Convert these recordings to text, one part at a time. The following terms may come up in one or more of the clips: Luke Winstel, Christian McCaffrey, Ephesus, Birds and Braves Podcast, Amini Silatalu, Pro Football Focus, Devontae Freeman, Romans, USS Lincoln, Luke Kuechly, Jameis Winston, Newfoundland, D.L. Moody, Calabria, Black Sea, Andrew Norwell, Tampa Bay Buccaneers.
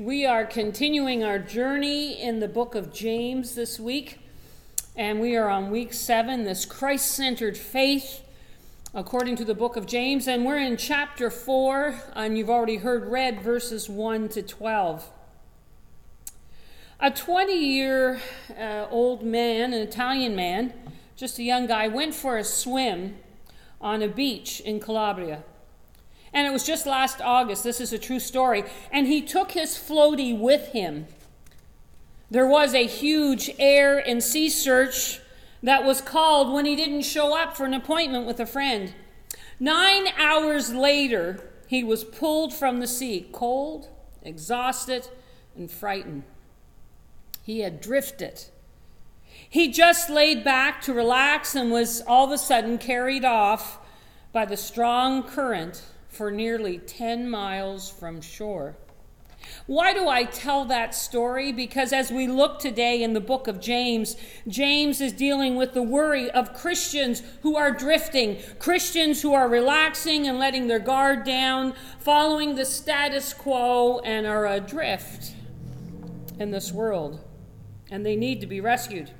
We are continuing our journey in the book of James this week, and we are on week 7, this Christ-centered faith, according to the book of James, and we're in chapter 4, and you've already heard read verses 1 to 12. A 20-year-old man, an Italian man, just a young guy, went for a swim on a beach in Calabria. And it was just last August. This is a true story. And he took his floaty with him. There was a huge air and sea search that was called when he didn't show up for an appointment with a friend. 9 hours later, he was pulled from the sea, cold, exhausted, and frightened. He had drifted. He just laid back to relax and was all of a sudden carried off by the strong current for nearly 10 miles from shore. Why do I tell that story? Because as we look today in the book of James, James is dealing with the worry of Christians who are drifting, Christians who are relaxing and letting their guard down, following the status quo, and are adrift in this world, and they need to be rescued.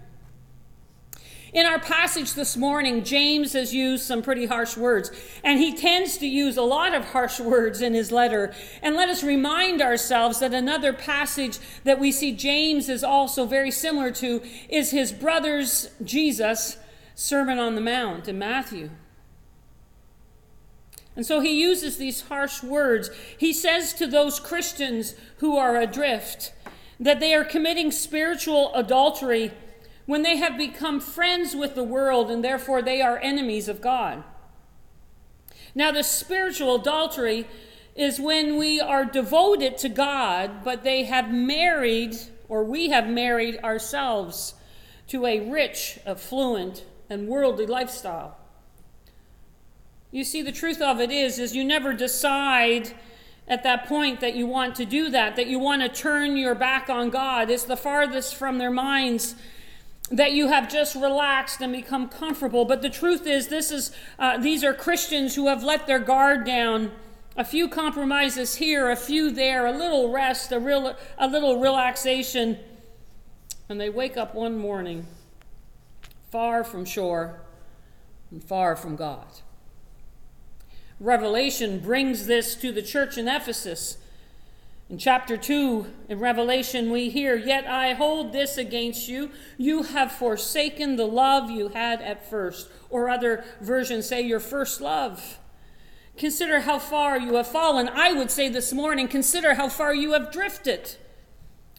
In our passage this morning, James has used some pretty harsh words, and he tends to use a lot of harsh words in his letter. And let us remind ourselves that another passage that we see James is also very similar to is his brother's Jesus' Sermon on the Mount in Matthew. And so he uses these harsh words. He says to those Christians who are adrift that they are committing spiritual adultery when they have become friends with the world, and therefore they are enemies of God. Now, the spiritual adultery is when we are devoted to God, but they have married, or we have married ourselves to a rich, affluent, and worldly lifestyle. You see, the truth of it is you never decide at that point that you want to do that you want to turn your back on God. It's the farthest from their minds that you have just relaxed and become comfortable. But the truth is, these are Christians who have let their guard down. A few compromises here, a few there, a little rest, a little relaxation. And they wake up one morning far from shore and far from God. Revelation brings this to the church in Ephesus. In chapter 2, in Revelation, we hear, "Yet I hold this against you. You have forsaken the love you had at first." Or other versions say, your first love. Consider how far you have fallen. I would say this morning, consider how far you have drifted.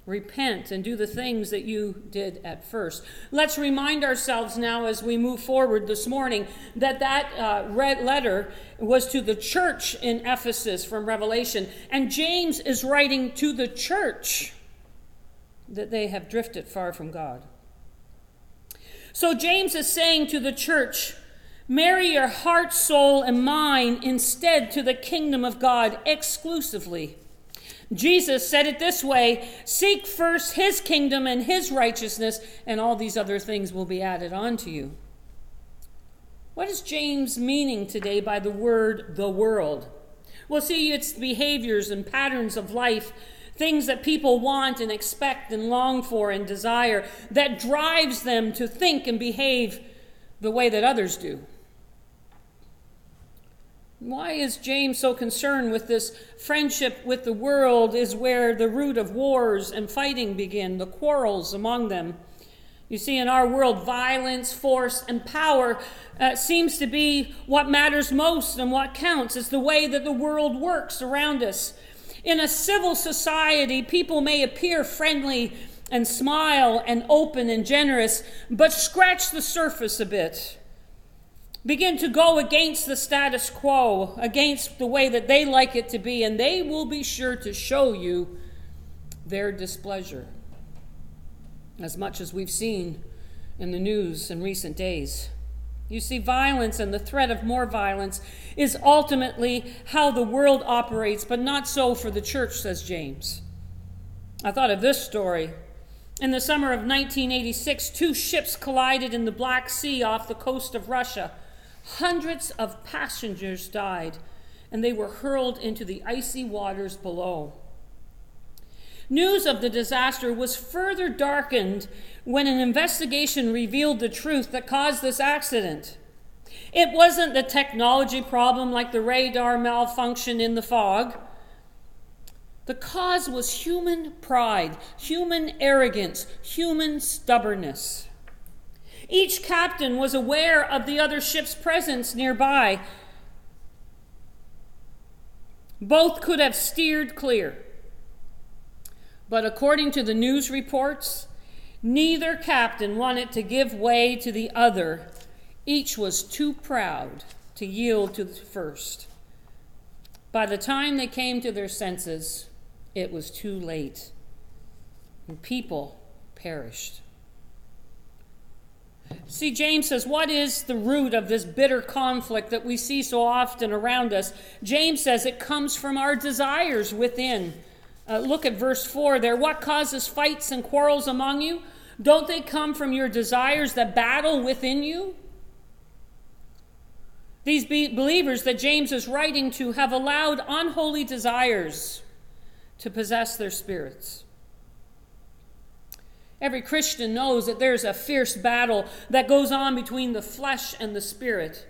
Repent and do the things that you did at first. Let's remind ourselves now as we move forward this morning that red letter was to the church in Ephesus from Revelation. And James is writing to the church that they have drifted far from God. So James is saying to the church, marry your heart, soul, and mind instead to the kingdom of God exclusively. Jesus said it this way, "Seek first his kingdom and his righteousness, and all these other things will be added on to you." What is James meaning today by the word "the world"? Well, see, it's behaviors and patterns of life, things that people want and expect and long for and desire that drives them to think and behave the way that others do. Why is James so concerned with this? Friendship with the world is where the root of wars and fighting begin, the quarrels among them. You see, in our world, violence, force, and power seems to be what matters most and what counts. It's the way that the world works around us. In a civil society, people may appear friendly and smile and open and generous, but scratch the surface a bit. Begin to go against the status quo, against the way that they like it to be, and they will be sure to show you their displeasure, as much as we've seen in the news in recent days. You see, violence and the threat of more violence is ultimately how the world operates, but not so for the church, says James. I thought of this story. In the summer of 1986, 2 ships collided in the Black Sea off the coast of Russia. Hundreds of passengers died, and they were hurled into the icy waters below. News of the disaster was further darkened when an investigation revealed the truth that caused this accident. It wasn't the technology problem like the radar malfunction in the fog. The cause was human pride, human arrogance, human stubbornness. Each captain was aware of the other ship's presence nearby. Both could have steered clear. But according to the news reports, neither captain wanted to give way to the other. Each was too proud to yield to the first. By the time they came to their senses, it was too late, and people perished. See, James says, what is the root of this bitter conflict that we see so often around us? James says it comes from our desires within. Look at verse 4 there. What causes fights and quarrels among you? Don't they come from your desires that battle within you? These believers that James is writing to have allowed unholy desires to possess their spirits. Every Christian knows that there's a fierce battle that goes on between the flesh and the spirit.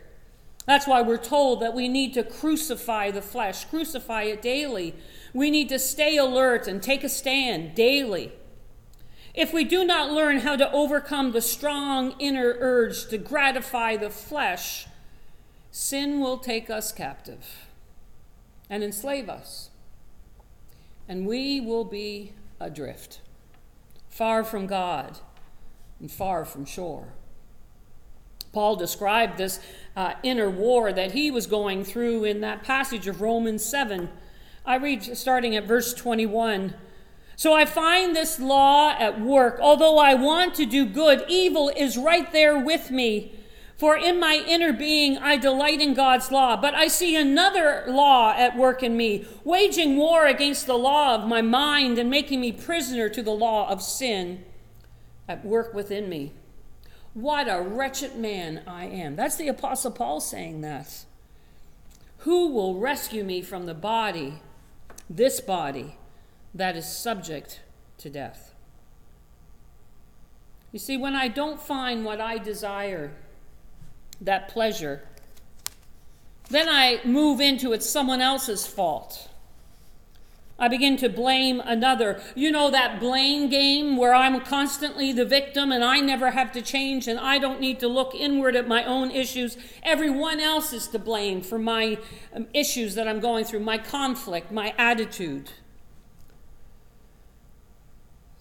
That's why we're told that we need to crucify the flesh, crucify it daily. We need to stay alert and take a stand daily. If we do not learn how to overcome the strong inner urge to gratify the flesh, sin will take us captive and enslave us, and we will be adrift, far from God and far from shore. Paul described this inner war that he was going through in that passage of Romans 7. I read starting at verse 21. So I find this law at work. Although I want to do good, evil is right there with me. For in my inner being I delight in God's law, but I see another law at work in me, waging war against the law of my mind and making me prisoner to the law of sin at work within me. What a wretched man I am. That's the Apostle Paul saying that. Who will rescue me from the body, this body, that is subject to death? You see, when I don't find what I desire, that pleasure, then I move into it's someone else's fault. I begin to blame another. You know that blame game where I'm constantly the victim and I never have to change and I don't need to look inward at my own issues. Everyone else is to blame for my issues that I'm going through, my conflict, my attitude.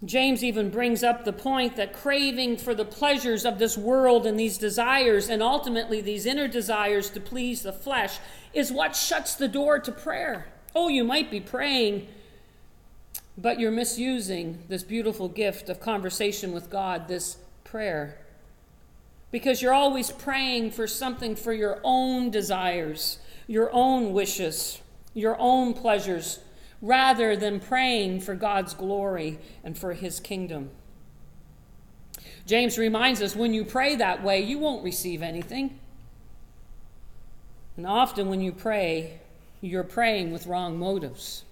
James even brings up the point that craving for the pleasures of this world and these desires, and ultimately these inner desires to please the flesh, is what shuts the door to prayer. Oh, you might be praying, but you're misusing this beautiful gift of conversation with God, this prayer, because you're always praying for something for your own desires, your own wishes, your own pleasures, rather than praying for God's glory and for his kingdom. James reminds us when you pray that way, you won't receive anything. And often when you pray, you're praying with wrong motives.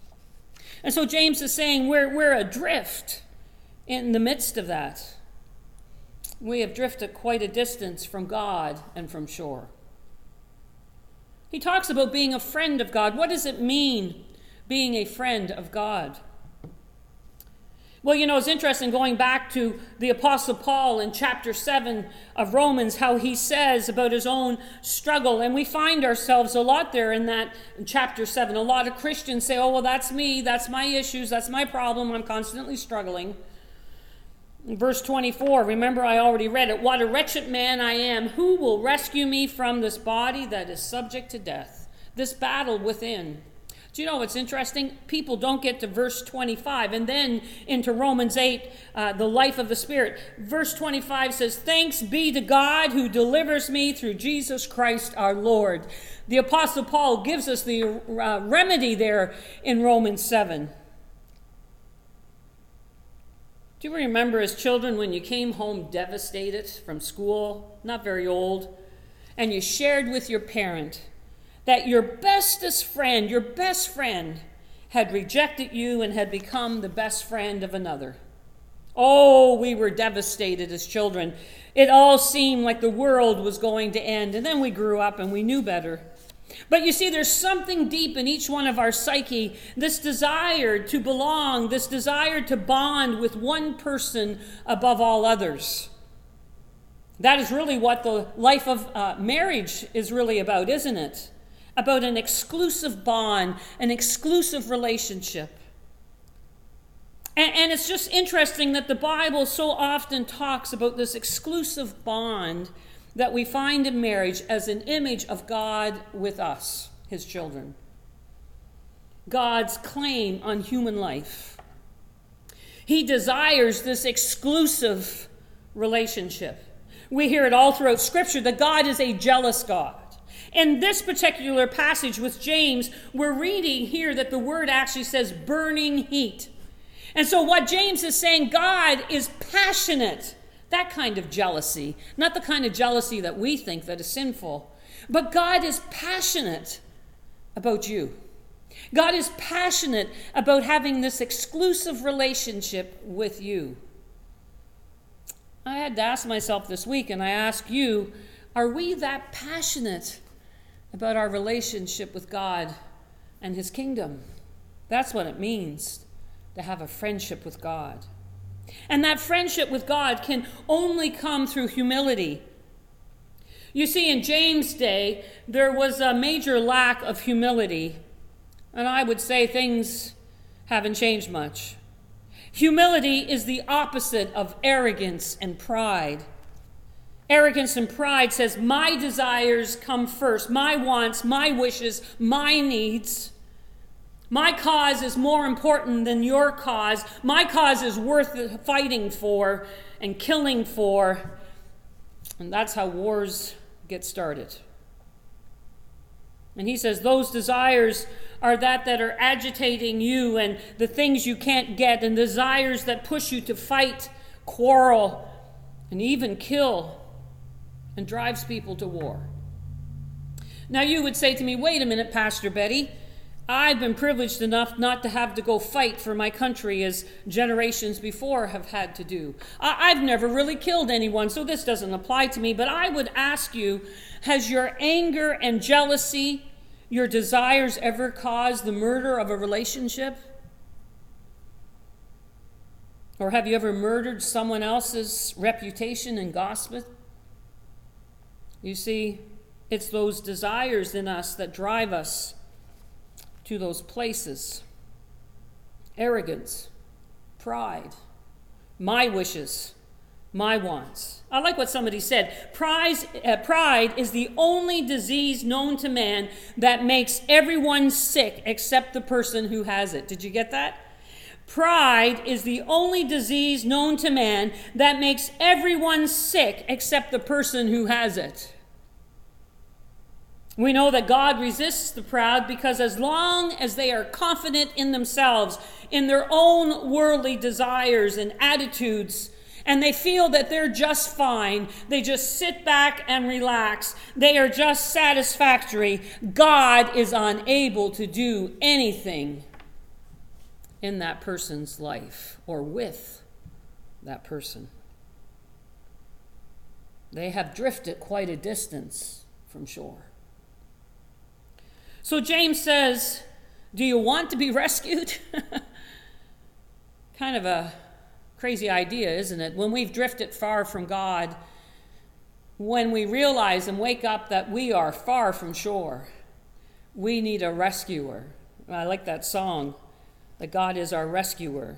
And so James is saying we're adrift in the midst of that. We have drifted quite a distance from God and from shore. He talks about being a friend of God. What does it mean? Being a friend of God. Well, you know, it's interesting going back to the Apostle Paul in chapter 7 of Romans, how he says about his own struggle. And we find ourselves a lot there in that chapter 7. A lot of Christians say, oh, well, that's me. That's my issues. That's my problem. I'm constantly struggling. In verse 24, remember I already read it. What a wretched man I am. Who will rescue me from this body that is subject to death? This battle within. Do you know what's interesting? People don't get to verse 25 and then into Romans 8, the life of the Spirit. Verse 25 says, thanks be to God who delivers me through Jesus Christ our Lord. The Apostle Paul gives us the remedy there in Romans 7. Do you remember as children when you came home devastated from school, not very old, and you shared with your parent that your best friend had rejected you and had become the best friend of another. Oh, we were devastated as children. It all seemed like the world was going to end, and then we grew up and we knew better. But you see, there's something deep in each one of our psyche, this desire to belong, this desire to bond with one person above all others. That is really what the life of marriage is really about, isn't it? About an exclusive bond, an exclusive relationship. And it's just interesting that the Bible so often talks about this exclusive bond that we find in marriage as an image of God with us, his children. God's claim on human life. He desires this exclusive relationship. We hear it all throughout Scripture that God is a jealous God. In this particular passage with James, we're reading here that the word actually says burning heat. And so what James is saying, God is passionate. That kind of jealousy, not the kind of jealousy that we think that is sinful, but God is passionate about you. God is passionate about having this exclusive relationship with you. I had to ask myself this week, and I ask you, are we that passionate about our relationship with God and his kingdom? That's what it means to have a friendship with God. And that friendship with God can only come through humility. You see, in James' day, there was a major lack of humility. And I would say things haven't changed much. Humility is the opposite of arrogance and pride. Arrogance and pride says, my desires come first, my wants, my wishes, my needs. My cause is more important than your cause. My cause is worth fighting for and killing for. And that's how wars get started. And he says those desires are that are agitating you and the things you can't get and desires that push you to fight, quarrel, and even kill and drives people to war. Now you would say to me, wait a minute, Pastor Betty. I've been privileged enough not to have to go fight for my country as generations before have had to do. I've never really killed anyone, so this doesn't apply to me. But I would ask you, has your anger and jealousy, your desires ever caused the murder of a relationship? Or have you ever murdered someone else's reputation and gossip? You see, it's those desires in us that drive us to those places. Arrogance, pride, my wishes, my wants. I like what somebody said. Pride is the only disease known to man that makes everyone sick except the person who has it. Did you get that? Pride is the only disease known to man that makes everyone sick except the person who has it. We know that God resists the proud because as long as they are confident in themselves, in their own worldly desires and attitudes, and they feel that they're just fine, they just sit back and relax, they are just satisfactory, God is unable to do anything in that person's life or with that person. They have drifted quite a distance from shore. So James says, do you want to be rescued? Kind of a crazy idea, isn't it? When we've drifted far from God, when we realize and wake up that we are far from shore, we need a rescuer. I like that song, that God is our rescuer.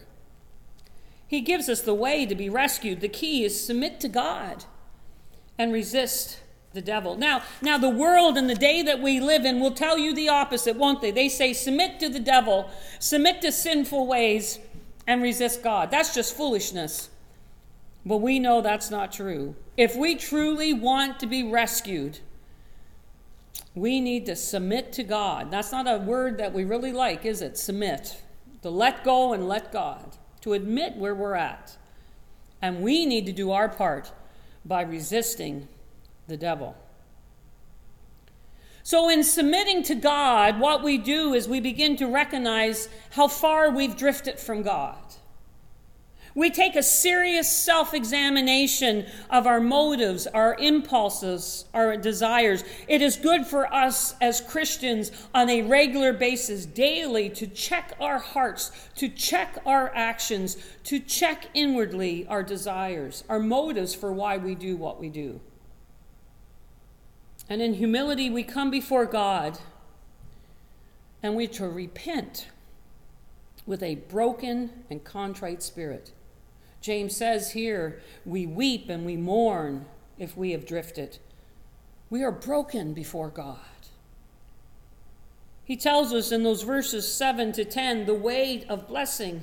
He gives us the way to be rescued. The key is submit to God and resist the devil. Now the world and the day that we live in will tell you the opposite, won't they? They say, submit to the devil, submit to sinful ways, and resist God. That's just foolishness. But we know that's not true. If we truly want to be rescued, we need to submit to God. That's not a word that we really like, is it? Submit. To let go and let God. To admit where we're at. And we need to do our part by resisting the devil. So in submitting to God, what we do is we begin to recognize how far we've drifted from God. We take a serious self-examination of our motives, our impulses, our desires. It is good for us as Christians on a regular basis, daily, to check our hearts, to check our actions, to check inwardly our desires, our motives for why we do what we do. And in humility, we come before God and we to repent with a broken and contrite spirit. James says here, we weep and we mourn if we have drifted. We are broken before God. He tells us in those verses 7 to 10, the way of blessing.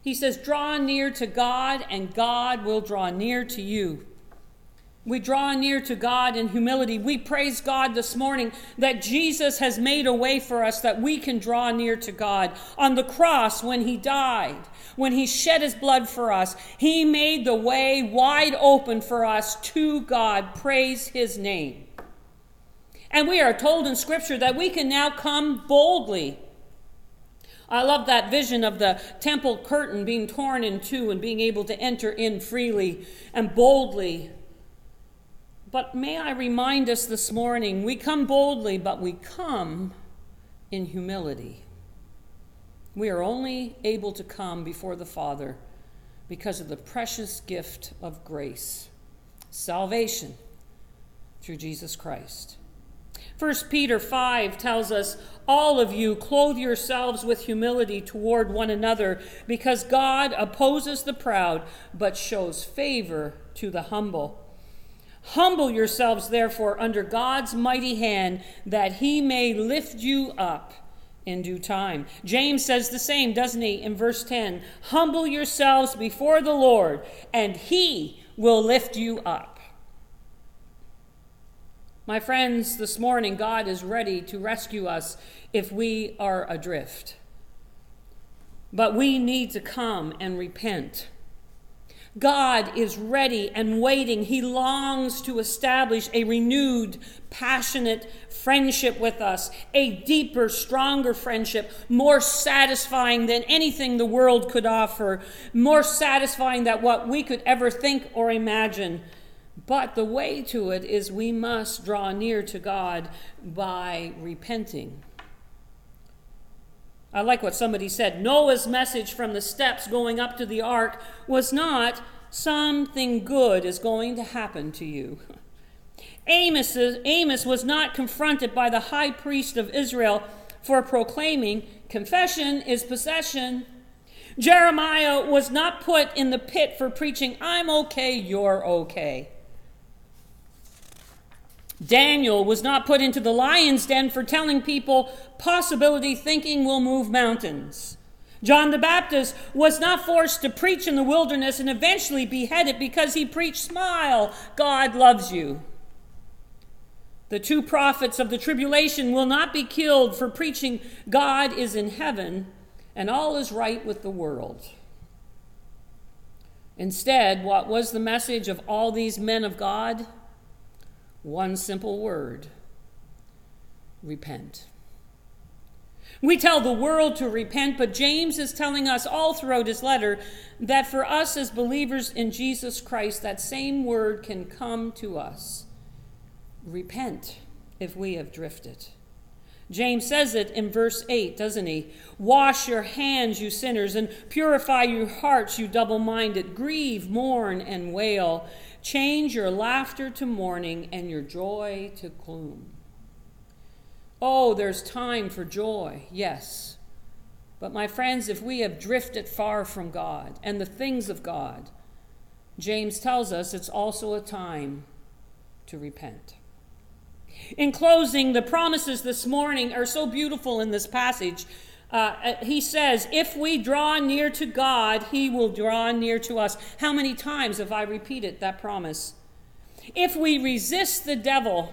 He says, draw near to God and God will draw near to you. We draw near to God in humility. We praise God this morning that Jesus has made a way for us that we can draw near to God. On the cross, when he died, when he shed his blood for us, he made the way wide open for us to God. Praise his name. And we are told in Scripture that we can now come boldly. I love that vision of the temple curtain being torn in two and being able to enter in freely and boldly. But may I remind us this morning, we come boldly, but we come in humility. We are only able to come before the Father because of the precious gift of grace, salvation through Jesus Christ. 1 Peter 5 tells us, all of you clothe yourselves with humility toward one another, because God opposes the proud, but shows favor to the humble. Humble yourselves, therefore, under God's mighty hand, that he may lift you up in due time. James says the same, doesn't he, in verse 10? Humble yourselves before the Lord, and he will lift you up. My friends, this morning, God is ready to rescue us if we are adrift. But we need to come and repent. God is ready and waiting. He longs to establish a renewed, passionate friendship with us, a deeper, stronger friendship, more satisfying than anything the world could offer, more satisfying than what we could ever think or imagine. But the way to it is we must draw near to God by repenting. I like what somebody said. Noah's message from the steps going up to the ark was not, something good is going to happen to you. Amos was not confronted by the high priest of Israel for proclaiming, confession is possession. Jeremiah was not put in the pit for preaching, I'm okay, you're okay. Daniel was not put into the lion's den for telling people possibility thinking will move mountains. John the Baptist was not forced to preach in the wilderness and eventually beheaded because he preached, smile, God loves you. The two prophets of the tribulation will not be killed for preaching, God is in heaven and all is right with the world. Instead, what was the message of all these men of God? One simple word, repent. We tell the world to repent, but James is telling us all throughout his letter that for us as believers in Jesus Christ, that same word can come to us. Repent if we have drifted. James says it in verse 8, doesn't he? Wash your hands, you sinners, and purify your hearts, you double-minded. Grieve, mourn, and wail. Change your laughter to mourning and your joy to gloom. Oh, there's time for joy, yes. But my friends, if we have drifted far from God and the things of God, James tells us it's also a time to repent. In closing, the promises this morning are so beautiful in this passage. He says, if we draw near to God, he will draw near to us. How many times have I repeated that promise? If we resist the devil,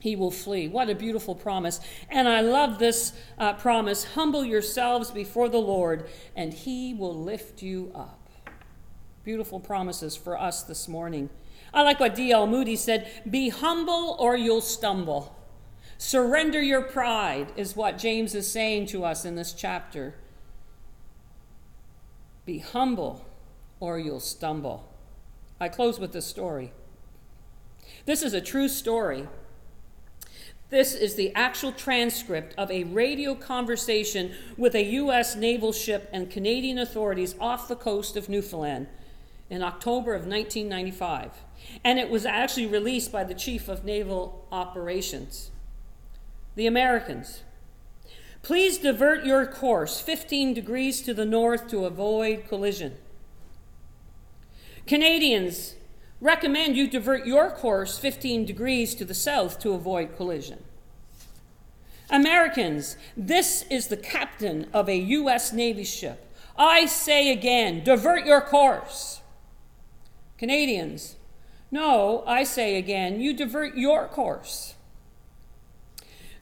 he will flee. What a beautiful promise. And I love this promise. Humble yourselves before the Lord, and he will lift you up. Beautiful promises for us this morning. I like what D.L. Moody said, be humble or you'll stumble. Surrender your pride is what James is saying to us in this chapter. Be humble or you'll stumble. I close with this story. This is a true story. This is the actual transcript of a radio conversation with a U.S. naval ship and Canadian authorities off the coast of Newfoundland in October of 1995. And it was actually released by the Chief of Naval Operations. The Americans: please divert your course 15 degrees to the north to avoid collision. Canadians: recommend you divert your course 15 degrees to the south to avoid collision. Americans: this is the captain of a U.S. Navy ship. I say again, divert your course. Canadians: no, I say again, you divert your course.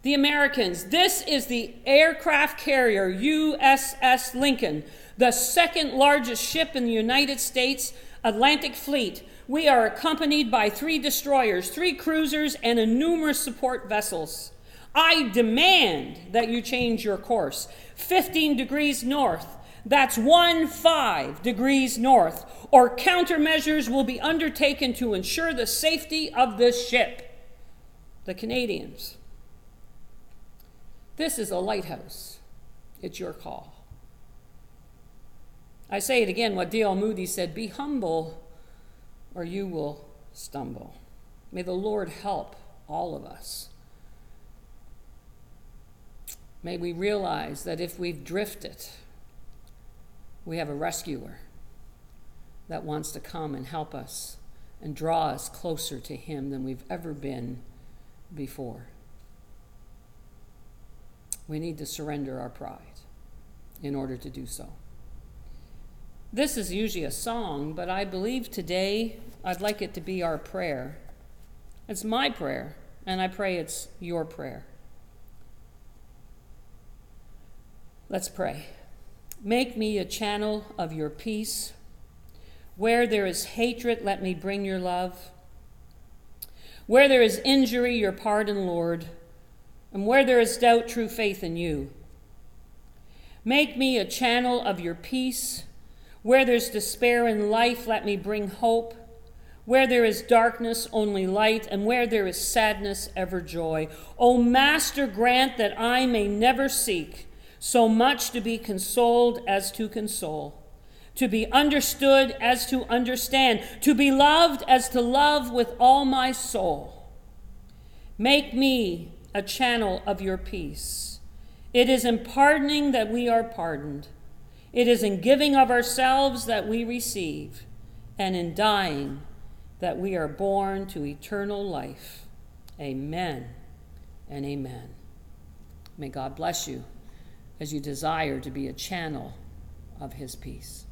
The Americans: this is the aircraft carrier USS Lincoln, the second largest ship in the United States Atlantic Fleet. We are accompanied by 3 destroyers, 3 cruisers, and numerous support vessels. I demand that you change your course. 15 degrees north, that's 15 degrees north, or countermeasures will be undertaken to ensure the safety of this ship. The Canadians: this is a lighthouse. It's your call. I say it again, what D.L. Moody said: be humble or you will stumble. May the Lord help all of us. May we realize that if we've drifted, we have a rescuer that wants to come and help us and draw us closer to him than we've ever been before. We need to surrender our pride in order to do so. This is usually a song, but I believe today I'd like it to be our prayer. It's my prayer, and I pray it's your prayer. Let's pray. Make me a channel of your peace. Where there is hatred, let me bring your love. Where there is injury, your pardon, Lord. And where there is doubt, true faith in you. Make me a channel of your peace. Where there's despair in life, let me bring hope. Where there is darkness, only light, and where there is sadness, ever joy. O Master, grant that I may never seek so much to be consoled as to console, to be understood as to understand, to be loved as to love with all my soul. Make me a channel of your peace. It is in pardoning that we are pardoned. It is in giving of ourselves that we receive, and in dying that we are born to eternal life. Amen and amen. May God bless you as you desire to be a channel of his peace.